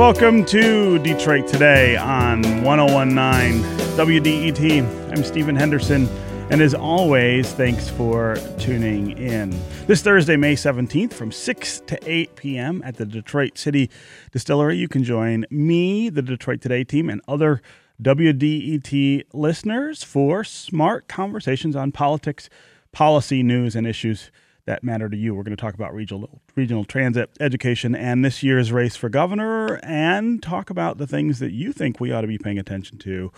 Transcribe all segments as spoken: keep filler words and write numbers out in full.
Welcome to Detroit Today on one oh one nine W D E T. I'm Stephen Henderson, and as always, thanks for tuning in. This Thursday, May seventeenth, from six to eight p m at the Detroit City Distillery, you can join me, the Detroit Today team, and other W D E T listeners for smart conversations on politics, policy, news, and issues that matter to you. We're going to talk about regional regional transit, education, and this year's race for governor, and talk about the things that you think we ought to be paying attention to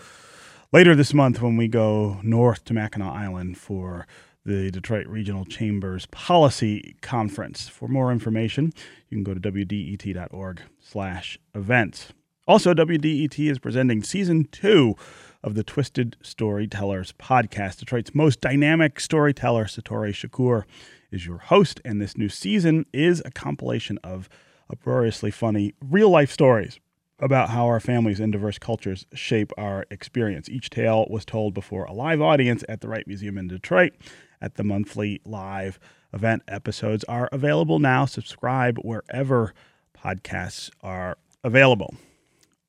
later this month when we go north to Mackinac Island for the Detroit Regional Chamber's Policy Conference. For more information, you can go to W D E T dot org slash events. Also, W D E T is presenting Season two of the Twisted Storytellers podcast. Detroit's most dynamic storyteller, Satori Shakur, is your host, and this new season is a compilation of uproariously funny real-life stories about how our families and diverse cultures shape our experience. Each tale was told before a live audience at the Wright Museum in Detroit at the monthly live event. Episodes are available now. Subscribe wherever podcasts are available.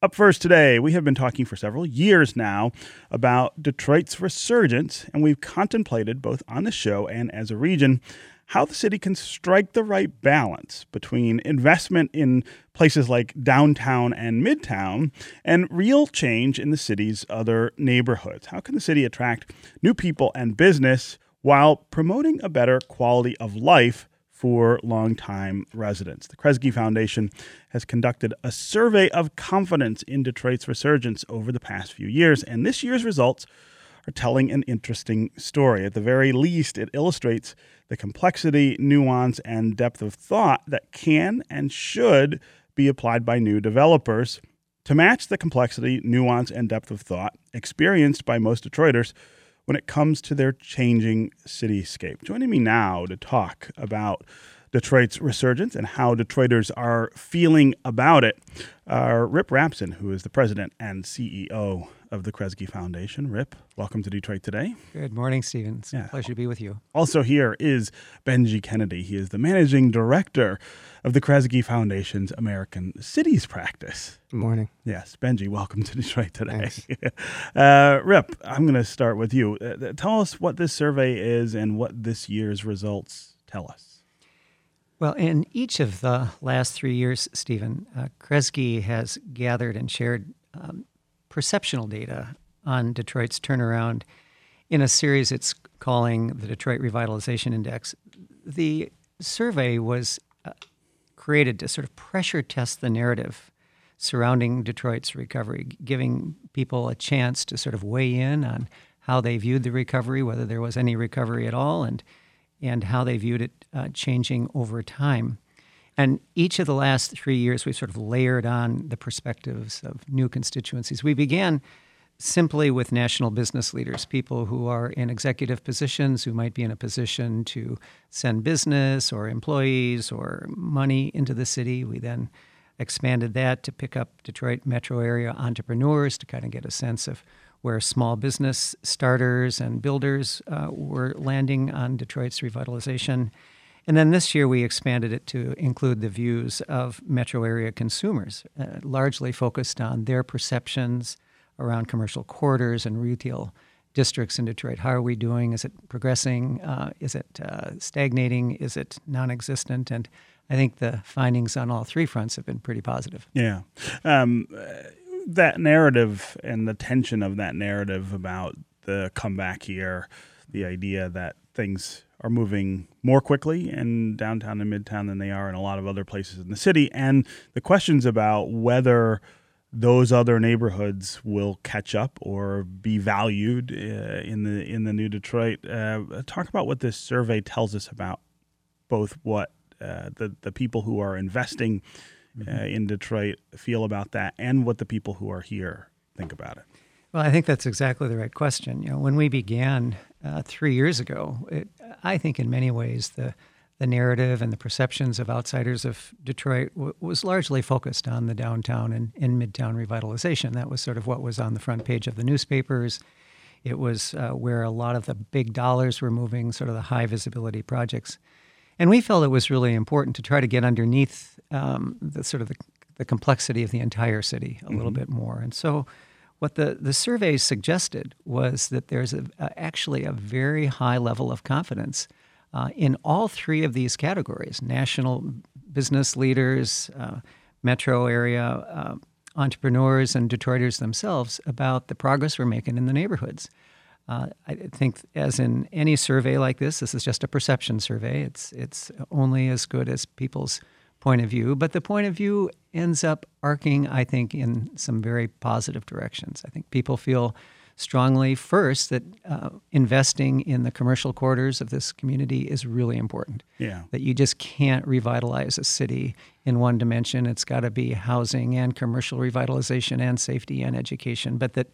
Up first today, we have been talking for several years now about Detroit's resurgence, and we've contemplated both on the show and as a region how the city can strike the right balance between investment in places like downtown and midtown and real change in the city's other neighborhoods. How can the city attract new people and business while promoting a better quality of life for longtime residents? The Kresge Foundation has conducted a survey of confidence in Detroit's resurgence over the past few years, and this year's results are telling an interesting story. At the very least, it illustrates the complexity, nuance, and depth of thought that can and should be applied by new developers to match the complexity, nuance, and depth of thought experienced by most Detroiters when it comes to their changing cityscape. Joining me now to talk about Detroit's resurgence and how Detroiters are feeling about it are Rip Rapson, who is the president and C E O of the Kresge Foundation. Rip, welcome to Detroit Today. Good morning, Stephen. It's yeah. a pleasure to be with you. Also here is Benji Kennedy. He is the managing director of the Kresge Foundation's American Cities Practice. Good morning. Yes, Benji, welcome to Detroit Today. uh, Rip, I'm going to start with you. Uh, tell us what this survey is and what this year's results tell us. Well, in each of the last three years, Stephen, uh, Kresge has gathered and shared um, perceptional data on Detroit's turnaround in a series it's calling the Detroit Revitalization Index. The survey was uh, created to sort of pressure test the narrative surrounding Detroit's recovery, giving people a chance to sort of weigh in on how they viewed the recovery, whether there was any recovery at all, and and how they viewed it uh, changing over time. And each of the last three years, we've sort of layered on the perspectives of new constituencies. We began simply with national business leaders, people who are in executive positions, who might be in a position to send business or employees or money into the city. We then expanded that to pick up Detroit metro area entrepreneurs to kind of get a sense of where small business starters and builders uh, were landing on Detroit's revitalization. And then this year we expanded it to include the views of metro area consumers, uh, largely focused on their perceptions around commercial corridors and retail districts in Detroit. How are we doing? Is it progressing? Uh, is it uh, stagnating? Is it non-existent? And I think the findings on all three fronts have been pretty positive. Yeah. Um, uh... That narrative and the tension of that narrative about the comeback here, the idea that things are moving more quickly in downtown and midtown than they are in a lot of other places in the city, and the questions about whether those other neighborhoods will catch up or be valued uh, in the in the new Detroit. Uh, talk about what this survey tells us about both what uh, the the people who are investing Uh, in Detroit feel about that and what the people who are here think about it. Well, I think that's exactly the right question. You know, when we began uh, three years ago, it, I think in many ways the the narrative and the perceptions of outsiders of Detroit w- was largely focused on the downtown and, and midtown revitalization. That was sort of what was on the front page of the newspapers. It was uh, where a lot of the big dollars were moving, sort of the high visibility projects. And we felt it was really important to try to get underneath um, the sort of the the complexity of the entire city a mm-hmm. little bit more. And so what the, the surveys suggested was that there's a, a, actually a very high level of confidence uh, in all three of these categories, national business leaders, uh, metro area uh, entrepreneurs, and Detroiters themselves about the progress we're making in the neighborhoods. Uh, I think, as in any survey like this, this is just a perception survey. It's it's only as good as people's point of view, but the point of view ends up arcing, I think, in some very positive directions. I think people feel strongly, first, that uh, investing in the commercial quarters of this community is really important. Yeah. That you just can't revitalize a city in one dimension. It's got to be housing and commercial revitalization and safety and education, but that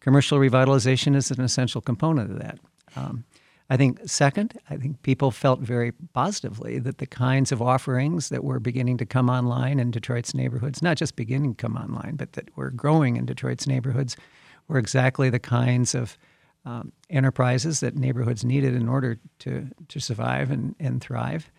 commercial revitalization is an essential component of that. Um, I think, second, I think people felt very positively that the kinds of offerings that were beginning to come online in Detroit's neighborhoods, not just beginning to come online, but that were growing in Detroit's neighborhoods, were exactly the kinds of um, enterprises that neighborhoods needed in order to, to survive and, and thrive.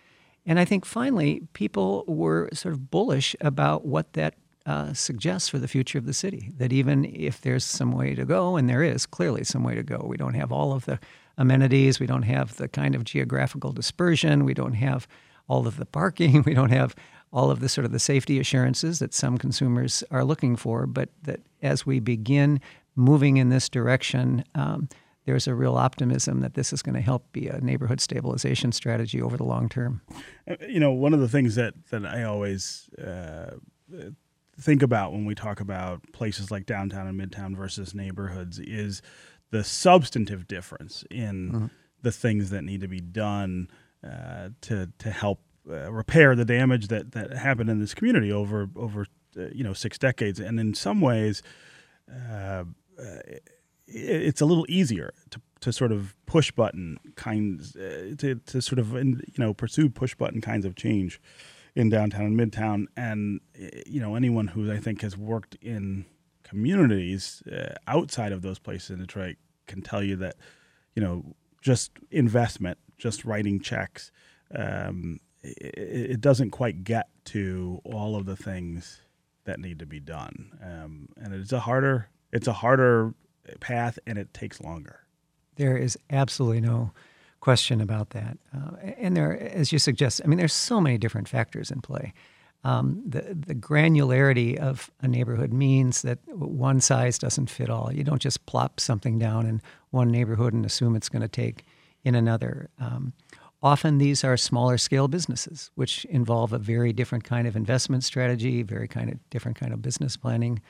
And I think, finally, people were sort of bullish about what that Uh, suggests for the future of the city, that even if there's some way to go, and there is clearly some way to go, we don't have all of the amenities, we don't have the kind of geographical dispersion, we don't have all of the parking, we don't have all of the sort of the safety assurances that some consumers are looking for, but that as we begin moving in this direction, um, there's a real optimism that this is going to help be a neighborhood stabilization strategy over the long term. You know, one of the things that, that I always uh, think about when we talk about places like downtown and midtown versus neighborhoods is the substantive difference in mm-hmm. the things that need to be done uh, to to help uh, repair the damage that, that happened in this community over over uh, you know six decades. And in some ways, uh, it, it's a little easier to to sort of push button kinds uh, to to sort of you know pursue push button kinds of change in downtown and midtown. And, you know, anyone who I think has worked in communities uh, outside of those places in Detroit can tell you that, you know, just investment, just writing checks, um, it, it doesn't quite get to all of the things that need to be done. Um, and it's a harder, it's a harder path, and it takes longer. There is absolutely no question about that. Uh, and there, as you suggest, I mean, there's so many different factors in play. Um, the, the granularity of a neighborhood means that one size doesn't fit all. You don't just plop something down in one neighborhood and assume it's going to take in another. Um, often these are smaller scale businesses, which involve a very different kind of investment strategy, very kind of different kind of business planning.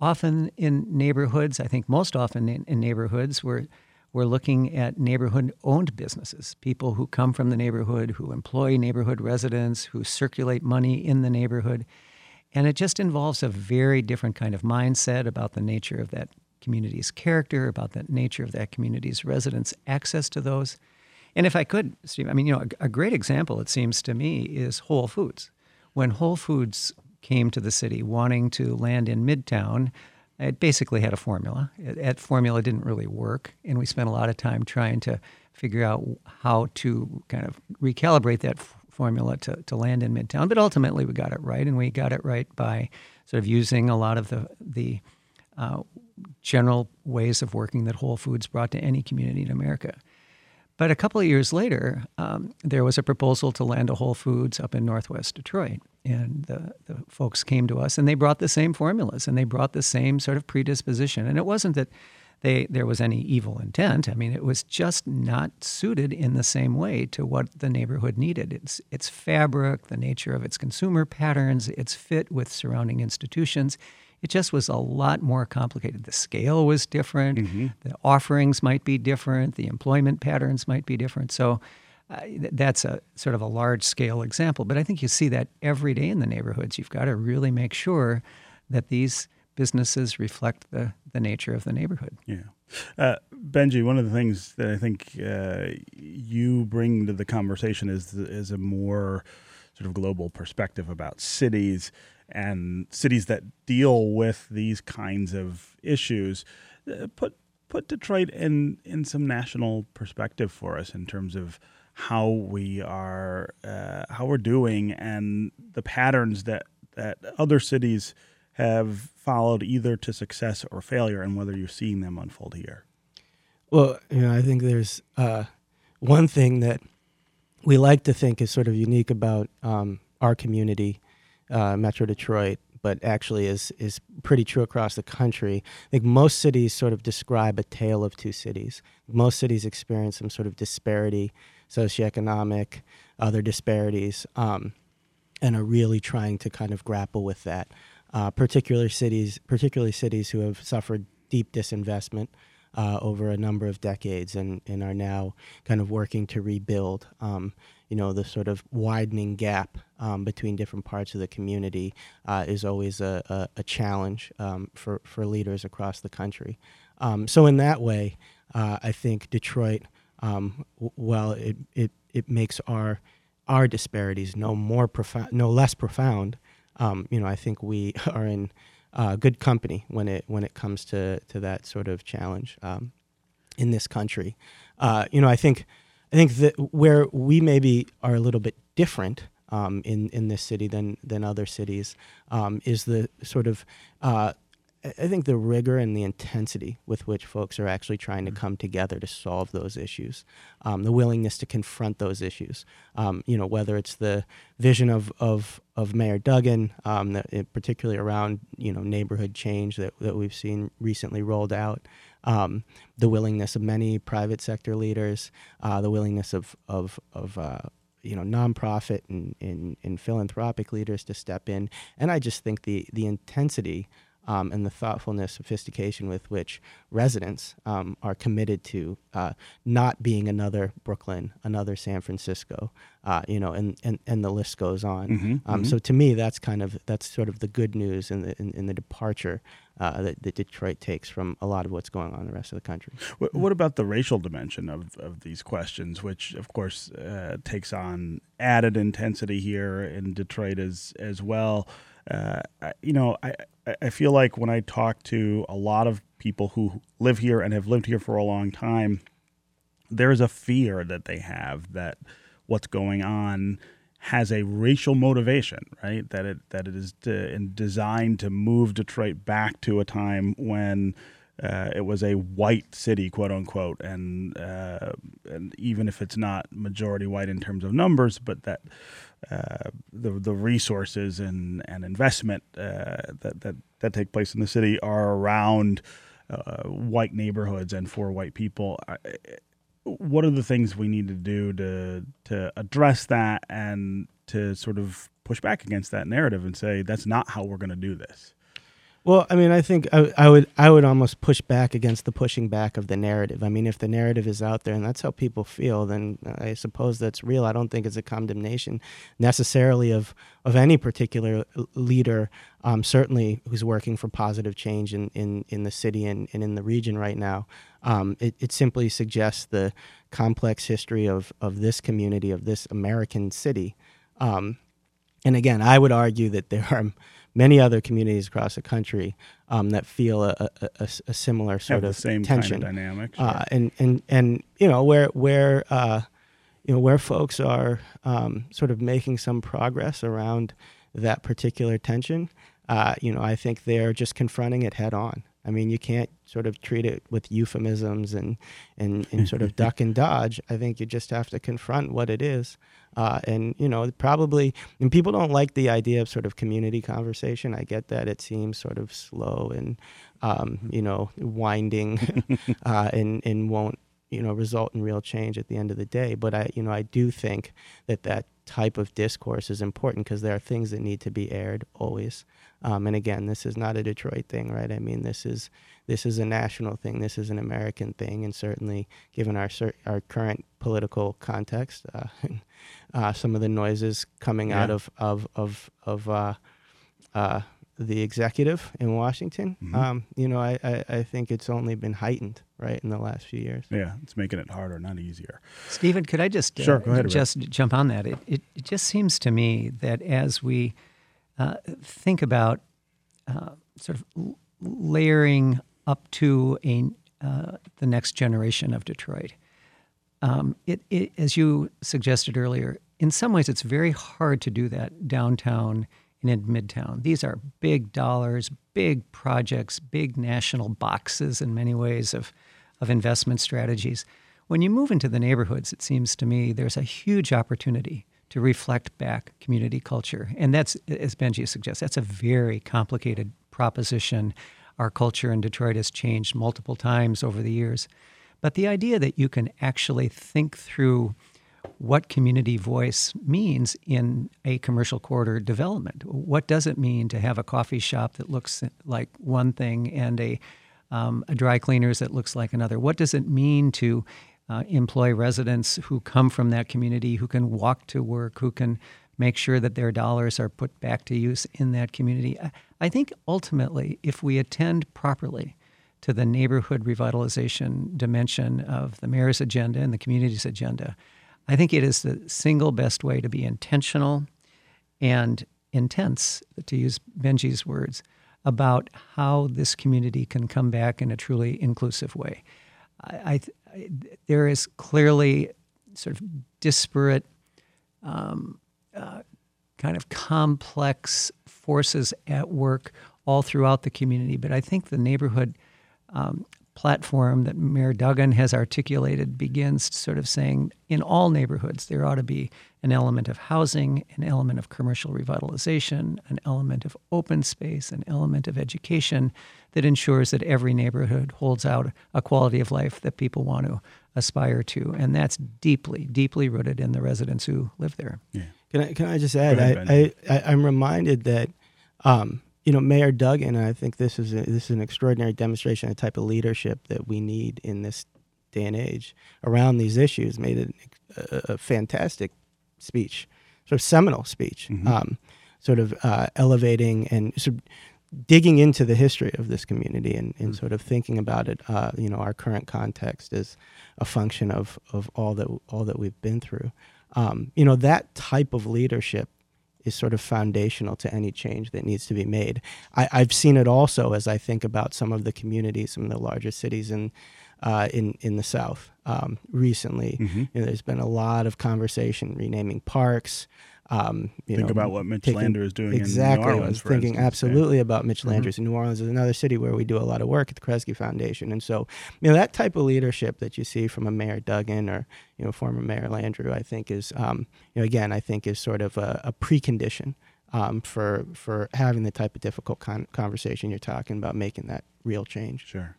Often in neighborhoods, I think most often in, in neighborhoods where we're looking at neighborhood-owned businesses, people who come from the neighborhood, who employ neighborhood residents, who circulate money in the neighborhood. And it just involves a very different kind of mindset about the nature of that community's character, about the nature of that community's residents' access to those. And if I could, Steve, I mean, you know, a, a great example, it seems to me, is Whole Foods. When Whole Foods came to the city wanting to land in Midtown, it basically had a formula. That formula didn't really work, and we spent a lot of time trying to figure out how to kind of recalibrate that f- formula to, to land in Midtown. But ultimately, we got it right, and we got it right by sort of using a lot of the the uh, general ways of working that Whole Foods brought to any community in America. But a couple of years later, um, there was a proposal to land a Whole Foods up in Northwest Detroit. And the, the folks came to us, and they brought the same formulas, and they brought the same sort of predisposition. And it wasn't that they there was any evil intent. I mean, it was just not suited in the same way to what the neighborhood needed. Its, its fabric, the nature of its consumer patterns, its fit with surrounding institutions. It just was a lot more complicated. The scale was different. Mm-hmm. The offerings might be different. The employment patterns might be different. So uh, th- that's a sort of a large-scale example. But I think you see that every day in the neighborhoods. You've got to really make sure that these businesses reflect the, the nature of the neighborhood. Yeah. Uh, Benji, one of the things that I think uh, you bring to the conversation is is a more sort of global perspective about cities and cities that deal with these kinds of issues. Put put Detroit in, in some national perspective for us in terms of how we are uh, how we're doing and the patterns that that other cities have followed either to success or failure, and whether you're seeing them unfold here? Well, you know, I think there's uh, one thing that we like to think is sort of unique about um, our community, uh, Metro Detroit, but actually is is pretty true across the country. I think most cities sort of describe a tale of two cities. Most cities experience some sort of disparity, socioeconomic, other disparities, um, and are really trying to kind of grapple with that. Uh, particular cities, particularly cities who have suffered deep disinvestment uh, over a number of decades and, and are now kind of working to rebuild, um, you know, the sort of widening gap um, between different parts of the community uh, is always a, a, a challenge um, for, for leaders across the country. Um, so in that way, uh, I think Detroit, um, w well, it, it, it makes our, our disparities no more profound, no less profound. Um, you know, I think we are in uh, good company when it when it comes to, to that sort of challenge um, in this country. Uh, you know, I think I think that where we maybe are a little bit different um, in in this city than than other cities um, is the sort of uh, I think the rigor and the intensity with which folks are actually trying to come together to solve those issues, um, the willingness to confront those issues. Um, you know, whether it's the vision of of, of Mayor Duggan, um, that it, particularly around you know neighborhood change that that we've seen recently rolled out, um, the willingness of many private sector leaders, uh, the willingness of of of uh, you know, nonprofit and, and and philanthropic leaders to step in, and I just think the the intensity. Um, and the thoughtfulness, sophistication with which residents um, are committed to uh, not being another Brooklyn, another San Francisco, uh, you know, and, and, and the list goes on. Mm-hmm, um, mm-hmm. So to me, that's kind of that's sort of the good news in the in, in the departure uh, that, that Detroit takes from a lot of what's going on in the rest of the country. What, what about the racial dimension of, of these questions, which of course uh, takes on added intensity here in Detroit as as well? Uh, you know, I, I feel like when I talk to a lot of people who live here and have lived here for a long time, there is a fear that they have that what's going on has a racial motivation, right? That it that it is de- designed to move Detroit back to a time when uh, it was a white city, quote unquote, and uh, and even if it's not majority white in terms of numbers, but that. Uh, the the resources and and investment uh, that that that take place in the city are around uh, white neighborhoods and for white people. What are the things we need to do to to address that and to sort of push back against that narrative and say that's not how we're going to do this? Well, I mean, I think I, I would I would almost push back against the pushing back of the narrative. I mean, if the narrative is out there and that's how people feel, then I suppose that's real. I don't think it's a condemnation necessarily of of any particular leader, um, certainly who's working for positive change in, in, in the city and, and in the region right now. Um, it, it simply suggests the complex history of, of this community, of this American city. Um, and again, I would argue that there are many other communities across the country um, that feel a, a, a, a similar sort of tension, kind of dynamic, sure. uh, and and and you know where where uh, you know where folks are um, sort of making some progress around that particular tension. Uh, you know, I think they're just confronting it head on. I mean, you can't sort of treat it with euphemisms and, and, and sort of duck and dodge. I think you just have to confront what it is. Uh, and, you know, probably, and people don't like the idea of sort of community conversation. I get that it seems sort of slow and, um, you know, winding uh, and, and won't, you know, result in real change at the end of the day. But, I, you know, I do think that that type of discourse is important because there are things that need to be aired always. Um, and again, this is not a Detroit thing, right? I mean, this is this is a national thing. This is an American thing, and certainly, given our our current political context, uh, uh, some of the noises coming yeah. out of of of of uh, uh, the executive in Washington, mm-hmm. um, you know, I, I I think it's only been heightened, right, in the last few years. Yeah, it's making it harder, not easier. Stephen, could I just sure, uh, go ahead, just Rick. jump on that? It, it it just seems to me that as we Uh, think about uh, sort of layering up to a, uh, the next generation of Detroit. Um, it, it, as you suggested earlier, in some ways it's very hard to do that downtown and in Midtown. These are big dollars, big projects, big national boxes in many ways of, of investment strategies. When you move into the neighborhoods, it seems to me there's a huge opportunity to reflect back community culture. And that's, as Benji suggests, that's a very complicated proposition. Our culture in Detroit has changed multiple times over the years. But the idea that you can actually think through what community voice means in a commercial corridor development. What does it mean to have a coffee shop that looks like one thing and a, um, a dry cleaners that looks like another? What does it mean to uh, employ residents who come from that community, who can walk to work, who can make sure that their dollars are put back to use in that community? I, I think ultimately, if we attend properly to the neighborhood revitalization dimension of the mayor's agenda and the community's agenda, I think it is the single best way to be intentional and intense, to use Benji's words, about how this community can come back in a truly inclusive way. I, I, there is clearly sort of disparate, um, uh, kind of complex forces at work all throughout the community, but I think the neighborhood Um, platform that Mayor Duggan has articulated begins sort of saying in all neighborhoods there ought to be an element of housing, an element of commercial revitalization, an element of open space, an element of education that ensures that every neighborhood holds out a quality of life that people want to aspire to. And that's deeply, deeply rooted in the residents who live there. Yeah. Can I, can I just add, ahead, I, I, I, I'm reminded that um, you know, Mayor Duggan, and I think this is a, this is an extraordinary demonstration of the type of leadership that we need in this day and age around these issues, made an, a, a fantastic speech, sort of seminal speech, mm-hmm. um, sort of uh, elevating and sort of digging into the history of this community and, and mm-hmm. sort of thinking about it, uh, you know, our current context as a function of, of all that all that we've been through. Um, you know, that type of leadership is sort of foundational to any change that needs to be made. I, I've seen it also as I think about some of the communities, some of the larger cities in uh, in, in the South um, recently. Mm-hmm. You know, there's been a lot of conversation renaming parks. Um, you think know, about what Mitch taking, Lander is doing exactly, in New Orleans, I was for thinking instance, absolutely yeah. about Mitch mm-hmm. Lander's. New Orleans is another city where we do a lot of work at the Kresge Foundation. And so, you know, that type of leadership that you see from a Mayor Duggan or, you know, former Mayor Landrieu, I think is, um, you know, again, I think is sort of a, a precondition um, for, for having the type of difficult con- conversation you're talking about, making that real change. Sure.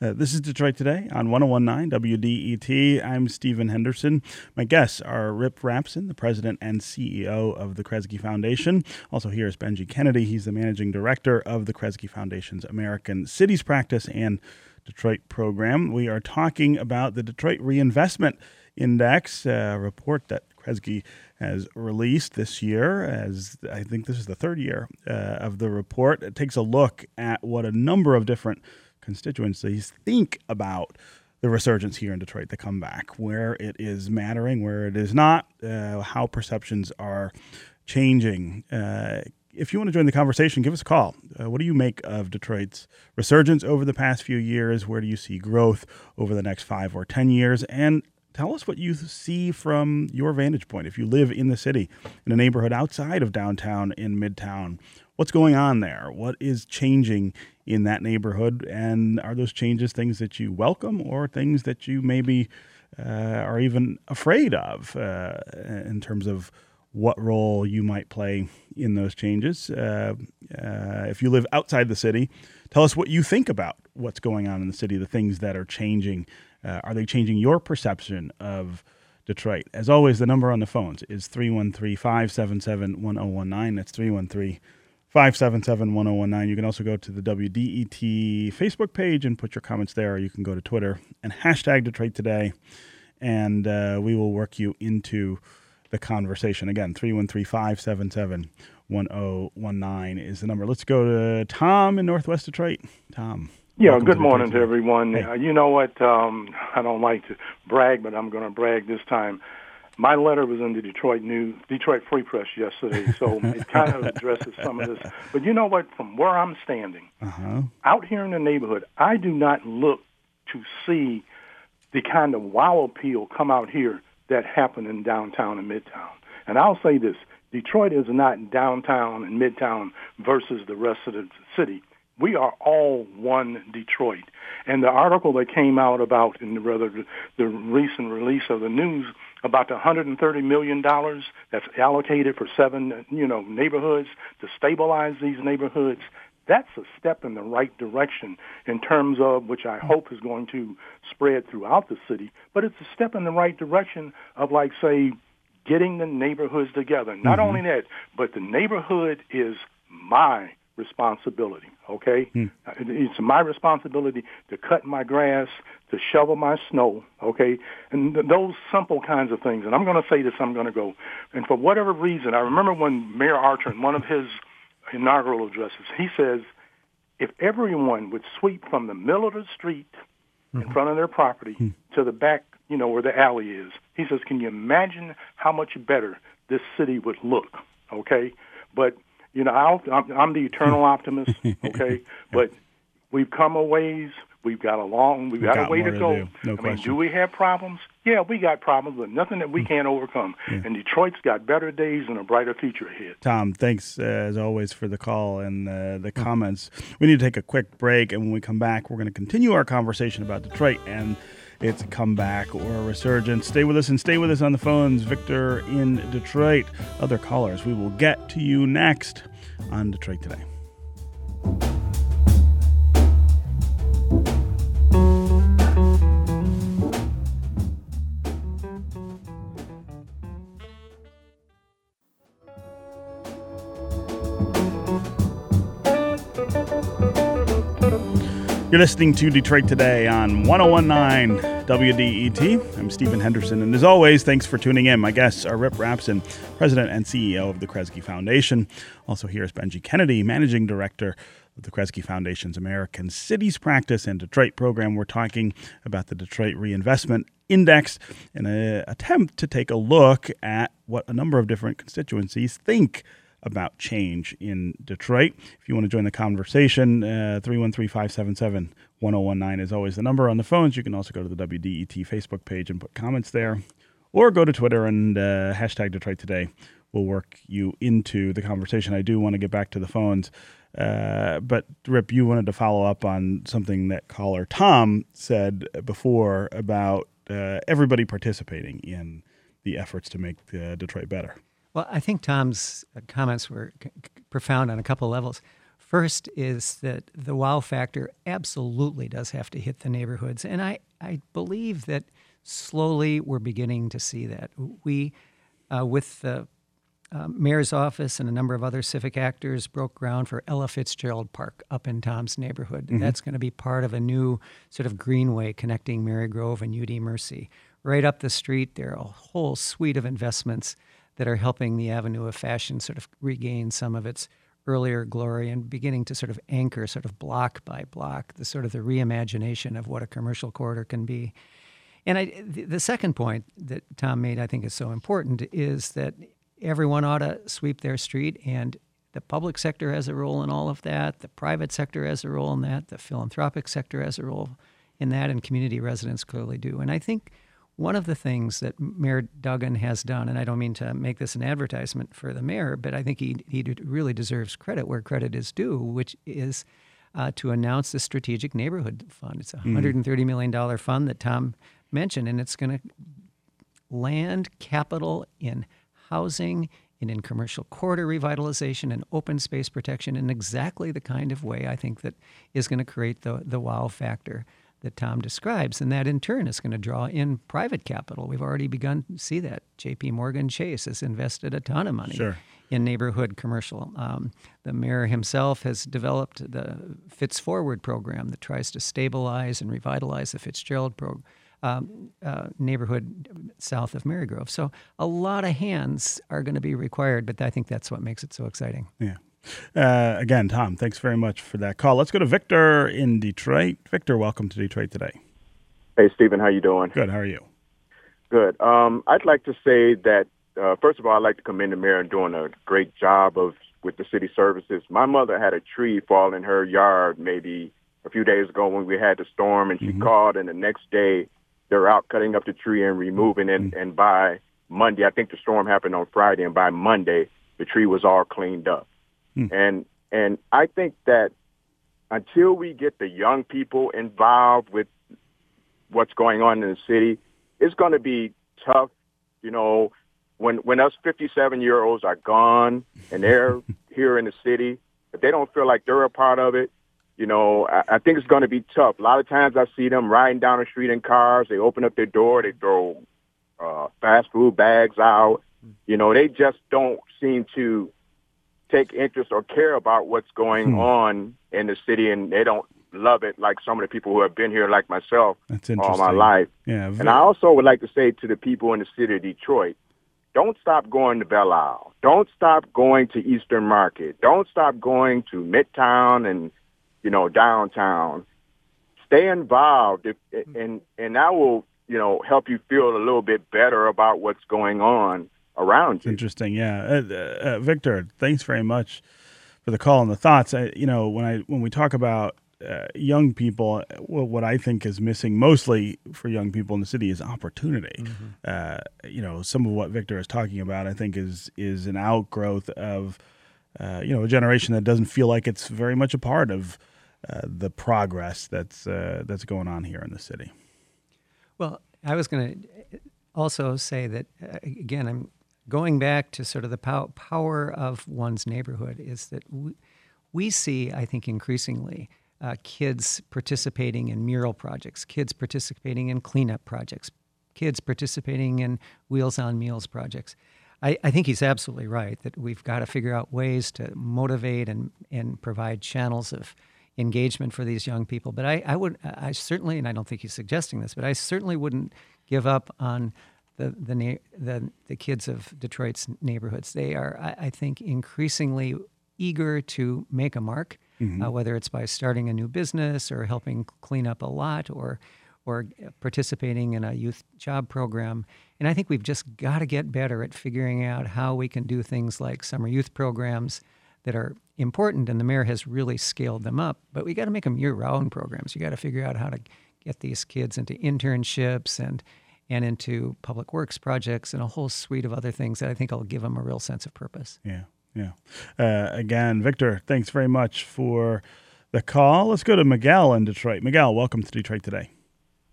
Uh, this is Detroit Today on one oh one point nine W D E T. I'm Stephen Henderson. My guests are Rip Rapson, the president and C E O of the Kresge Foundation. Also here is Benji Kennedy. He's the managing director of the Kresge Foundation's American Cities Practice and Detroit program. We are talking about the Detroit Reinvestment Index, a report that Kresge has released this year, as I think this is the third year uh, of the report. It takes a look at what a number of different constituencies think about the resurgence here in Detroit, the comeback, where it is mattering, where it is not, uh, how perceptions are changing. Uh, if you want to join the conversation, give us a call. Uh, what do you make of Detroit's resurgence over the past few years? Where do you see growth over the next five or ten years? And tell us what you see from your vantage point. If you live in the city, in a neighborhood outside of downtown, in Midtown, what's going on there? What is changing in that neighborhood? And are those changes things that you welcome or things that you maybe uh, are even afraid of uh, in terms of what role you might play in those changes? Uh, uh, if you live outside the city, tell us what you think about what's going on in the city, the things that are changing. Uh, are they changing your perception of Detroit? As always, the number on the phones is three one three, five seven seven, one oh one nine. That's three one three, five seven seven, one oh one nine. five seven seven, one oh one nine. You can also go to the W D E T Facebook page and put your comments there, or you can go to Twitter and hashtag Detroit Today, and uh, we will work you into the conversation. Again, three one three, five seven seven, one oh one nine is the number. Let's go to Tom in Northwest Detroit. Tom. Yeah, good morning to everyone. Hey. Uh, you know what? Um, I don't like to brag, but I'm going to brag this time. My letter was in the Detroit News, Detroit Free Press yesterday, so it kind of addresses some of this. But you know what? From where I'm standing, uh-huh. out here in the neighborhood, I do not look to see the kind of wow appeal come out here that happened in downtown and Midtown. And I'll say this. Detroit is not downtown and midtown versus the rest of the city. We are all one Detroit. And the article that came out about, in the, rather the recent release of the news, about the one hundred thirty million dollars that's allocated for seven, you know, neighborhoods to stabilize these neighborhoods, that's a step in the right direction in terms of, which I hope is going to spread throughout the city, but it's a step in the right direction of, like, say, getting the neighborhoods together. Not mm-hmm. only that, but the neighborhood is my responsibility, okay? Mm. It's my responsibility to cut my grass, to shovel my snow, okay? And th- those simple kinds of things. And I'm going to say this, I'm going to go. And for whatever reason, I remember when Mayor Archer, in one of his inaugural addresses, he says, if everyone would sweep from the middle of the street mm-hmm. in front of their property mm. to the back, you know, where the alley is, he says, can you imagine how much better this city would look, okay? But You know, I'll, I'm, I'm the eternal optimist, okay? But we've come a ways. We've got a long, we've, we've got, got a way to go. To no I question. mean, do we have problems? Yeah, we got problems, but nothing that we can't overcome. Yeah. And Detroit's got better days and a brighter future ahead. Tom, thanks, uh, as always, for the call and uh, the comments. We need to take a quick break, and when we come back, we're going to continue our conversation about Detroit and its a comeback or a resurgence. Stay with us and stay with us on the phones. Victor in Detroit. Other callers, we will get to you next on Detroit Today. You're listening to Detroit Today on one oh one nine W D E T. I'm Stephen Henderson, and as always, thanks for tuning in. My guests are Rip Rapson, President and C E O of the Kresge Foundation. Also here is Benji Kennedy, Managing Director of the Kresge Foundation's American Cities Practice and Detroit Program. We're talking about the Detroit Reinvestment Index in an attempt to take a look at what a number of different constituencies think about change in Detroit. If you want to join the conversation, uh, three one three, five seven seven, one oh one nine is always the number on the phones. You can also go to the W D E T Facebook page and put comments there, or go to Twitter and uh, hashtag Detroit Today. We'll work you into the conversation. I do want to get back to the phones, uh, but Rip, you wanted to follow up on something that caller Tom said before about uh, everybody participating in the efforts to make uh, Detroit better. Well, I think Tom's comments were c- profound on a couple levels. First is that the wow factor absolutely does have to hit the neighborhoods. And I, I believe that slowly we're beginning to see that. We, uh, with the uh, mayor's office and a number of other civic actors, broke ground for Ella Fitzgerald Park up in Tom's neighborhood. Mm-hmm. And that's going to be part of a new sort of greenway connecting Mary Grove and U D Mercy. Right up the street, there are a whole suite of investments that are helping the Avenue of Fashion sort of regain some of its earlier glory and beginning to sort of anchor sort of block by block the sort of the reimagination of what a commercial corridor can be. And I, the second point that Tom made I think is so important is that everyone ought to sweep their street, and the public sector has a role in all of that, the private sector has a role in that, the philanthropic sector has a role in that, and community residents clearly do. And I think one of the things that Mayor Duggan has done, and I don't mean to make this an advertisement for the mayor, but I think he he really deserves credit where credit is due, which is uh, to announce the Strategic Neighborhood Fund. It's a one hundred thirty million dollars fund that Tom mentioned, and it's going to land capital in housing and in commercial corridor revitalization and open space protection in exactly the kind of way I think that is going to create the the wow factor that Tom describes, and that in turn is going to draw in private capital. We've already begun to see that. J P. Morgan Chase has invested a ton of money sure. in neighborhood commercial. Um, the mayor himself has developed the Fitz Forward program that tries to stabilize and revitalize the Fitzgerald pro- um, uh, neighborhood south of Mary Grove. So a lot of hands are going to be required, but I think that's what makes it so exciting. Yeah. Uh, again, Tom, thanks very much for that call. Let's go to Victor in Detroit. Victor, welcome to Detroit Today. Hey, Stephen, how you doing? Good. How are you? Good. Um, I'd like to say that, uh, first of all, I'd like to commend the mayor on doing a great job of with the city services. My mother had a tree fall in her yard maybe a few days ago when we had the storm, and she mm-hmm. called, and the next day they're out cutting up the tree and removing it. Mm-hmm. And by Monday, I think the storm happened on Friday, and by Monday, the tree was all cleaned up. Hmm. And and I think that until we get the young people involved with what's going on in the city, it's going to be tough, you know, when when us fifty-seven-year-olds are gone and they're here in the city, if they don't feel like they're a part of it, you know, I, I think it's going to be tough. A lot of times I see them riding down the street in cars. They open up their door. They throw uh, fast food bags out. You know, they just don't seem to take interest or care about what's going hmm. on in the city, and they don't love it like some of the people who have been here, like myself, That's all my life. Yeah, very... And I also would like to say to the people in the city of Detroit, don't stop going to Belle Isle. Don't stop going to Eastern Market. Don't stop going to Midtown and, you know, downtown. Stay involved, if, and and that will, you know, help you feel a little bit better about what's going on around you. Interesting, yeah. Uh, uh, Victor, thanks very much for the call and the thoughts. I, you know, when I when we talk about uh, young people, well, what I think is missing mostly for young people in the city is opportunity. Mm-hmm. Uh, you know, some of what Victor is talking about, I think, is is an outgrowth of uh, you know, a generation that doesn't feel like it's very much a part of uh, the progress that's uh, that's going on here in the city. Well, I was going to also say that uh, again, I'm. Going back to sort of the pow- power of one's neighborhood is that we, we see, I think, increasingly uh, kids participating in mural projects, kids participating in cleanup projects, kids participating in Wheels on Meals projects. I, I think he's absolutely right that we've got to figure out ways to motivate and, and provide channels of engagement for these young people. But I, I would, I certainly, and I don't think he's suggesting this, but I certainly wouldn't give up on The, the the the kids of Detroit's neighborhoods. They are, I, I think, increasingly eager to make a mark, mm-hmm. uh, whether it's by starting a new business or helping clean up a lot or or participating in a youth job program. And I think we've just got to get better at figuring out how we can do things like summer youth programs that are important, and the mayor has really scaled them up. But we got to make them year-round programs. You got to figure out how to get these kids into internships and and into public works projects and a whole suite of other things that I think will give them a real sense of purpose. Yeah, yeah. Uh, again, Victor, thanks very much for the call. Let's go to Miguel in Detroit. Miguel, welcome to Detroit Today.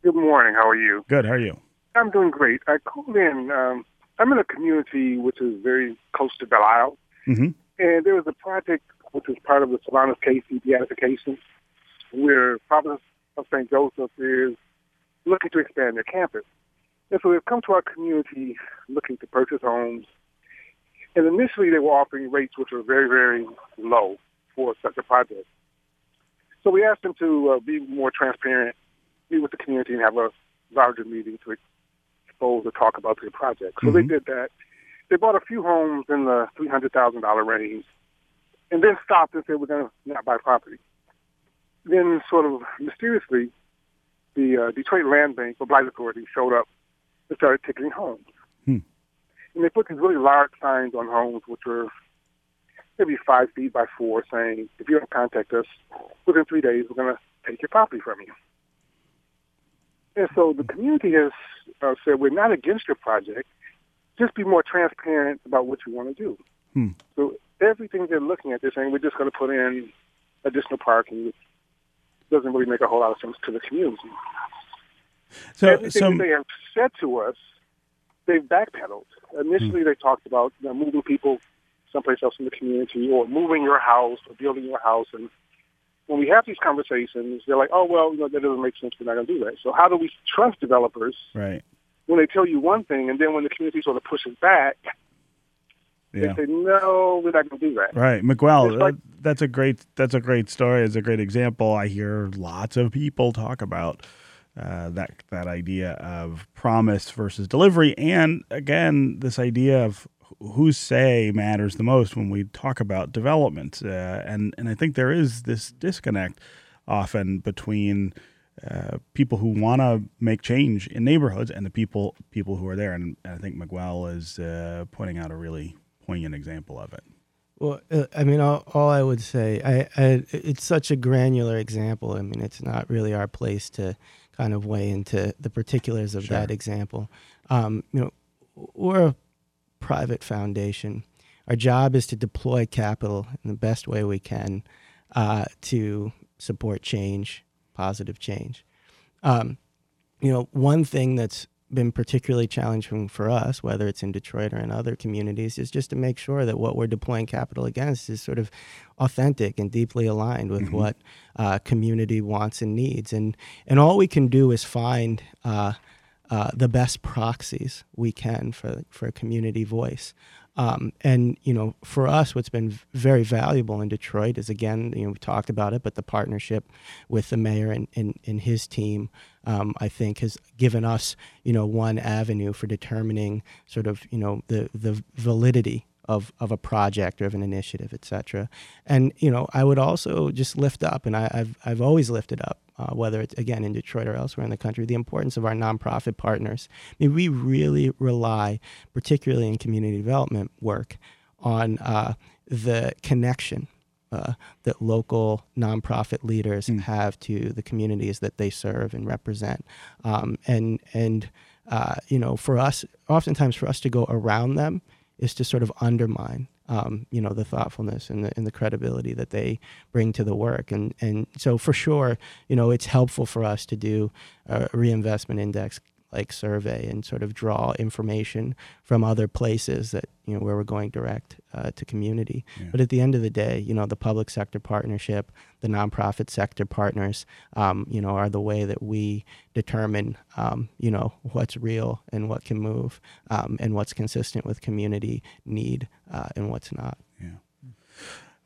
Good morning. How are you? Good. How are you? I'm doing great. I called in. Um, I'm in a community which is very close to Belle Isle, mm-hmm. and there was a project which was part of the Solano K C beatification where Providence of Saint Joseph is looking to expand their campus. And so they've come to our community looking to purchase homes. And initially they were offering rates which were very, very low for such a project. So we asked them to uh, be more transparent, meet with the community, and have a larger meeting to expose or talk about their project. So mm-hmm. they did that. They bought a few homes in the three hundred thousand dollars range and then stopped and said, we're going to not buy property. Then sort of mysteriously, the uh, Detroit Land Bank or Blight Authority showed up and started ticketing homes. Hmm. And they put these really large signs on homes, which were maybe five feet by four, saying, if you don't contact us within three days, we're going to take your property from you. And so the community has uh, said, we're not against your project. Just be more transparent about what you want to do. Hmm. So everything they're looking at, they're saying, we're just going to put in additional parking, which doesn't really make a whole lot of sense to the community. So, Everything so, that they have said to us, they've backpedaled. Initially, mm-hmm. they talked about you know, moving people someplace else in the community or moving your house or building your house. And when we have these conversations, they're like, oh, well, you know, that doesn't make sense. We're not going to do that. So how do we trust developers right. when they tell you one thing, and then when the community sort of pushes back, yeah. they say, no, we're not going to do that. Right. Miguel, like, that's a great that's a great story. It's a great example. I hear lots of people talk about Uh, that that idea of promise versus delivery, and again, this idea of whose say matters the most when we talk about development. Uh, and and I think there is this disconnect often between uh, people who want to make change in neighborhoods and the people people who are there. And, and I think Miguel is uh, pointing out a really poignant example of it. Well, uh, I mean, all, all I would say, I, I it's such a granular example. I mean, it's not really our place to kind of weigh into the particulars of sure. that example. Um, you know, we're a private foundation. Our job is to deploy capital in the best way we can uh, to support change, positive change. Um, you know, one thing that's been particularly challenging for us, whether it's in Detroit or in other communities, is just to make sure that what we're deploying capital against is sort of authentic and deeply aligned with mm-hmm. what uh, community wants and needs. And and all we can do is find uh, uh, the best proxies we can for for a community voice. Um, and, you know, for us, what's been very valuable in Detroit is, again, you know, we talked about it, but the partnership with the mayor and, and, and his team, um, I think, has given us, you know, one avenue for determining sort of, you know, the, the validity of, of a project or of an initiative, et cetera. And, you know, I would also just lift up, and I, I've, I've always lifted up, Uh, whether it's, again, in Detroit or elsewhere in the country, the importance of our nonprofit partners. I mean, we really rely, particularly in community development work, on uh, the connection uh, that local nonprofit leaders mm. have to the communities that they serve and represent. Um, and, and uh, you know, for us, oftentimes for us to go around them is to sort of undermine Um, you know, the thoughtfulness and the, and the credibility that they bring to the work. And, and so for sure, you know, it's helpful for us to do a reinvestment index like survey and sort of draw information from other places that, you know, where we're going direct uh, to community. Yeah. But at the end of the day, you know, the public sector partnership, the nonprofit sector partners, um, you know, are the way that we determine, um, you know, what's real and what can move um, and what's consistent with community need uh, and what's not. Yeah.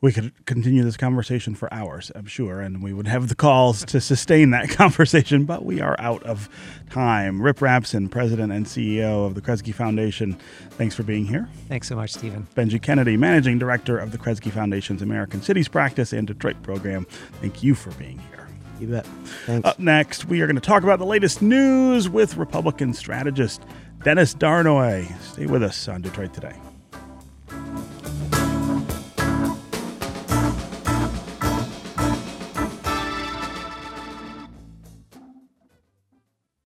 We could continue this conversation for hours, I'm sure, and we would have the calls to sustain that conversation, but we are out of time. Rip Rapson, President and C E O of the Kresge Foundation, thanks for being here. Thanks so much, Stephen. Benji Kennedy, Managing Director of the Kresge Foundation's American Cities Practice and Detroit Program, thank you for being here. You bet. Thanks. Up next, we are going to talk about the latest news with Republican strategist Dennis Darnoy. Stay with us on Detroit Today.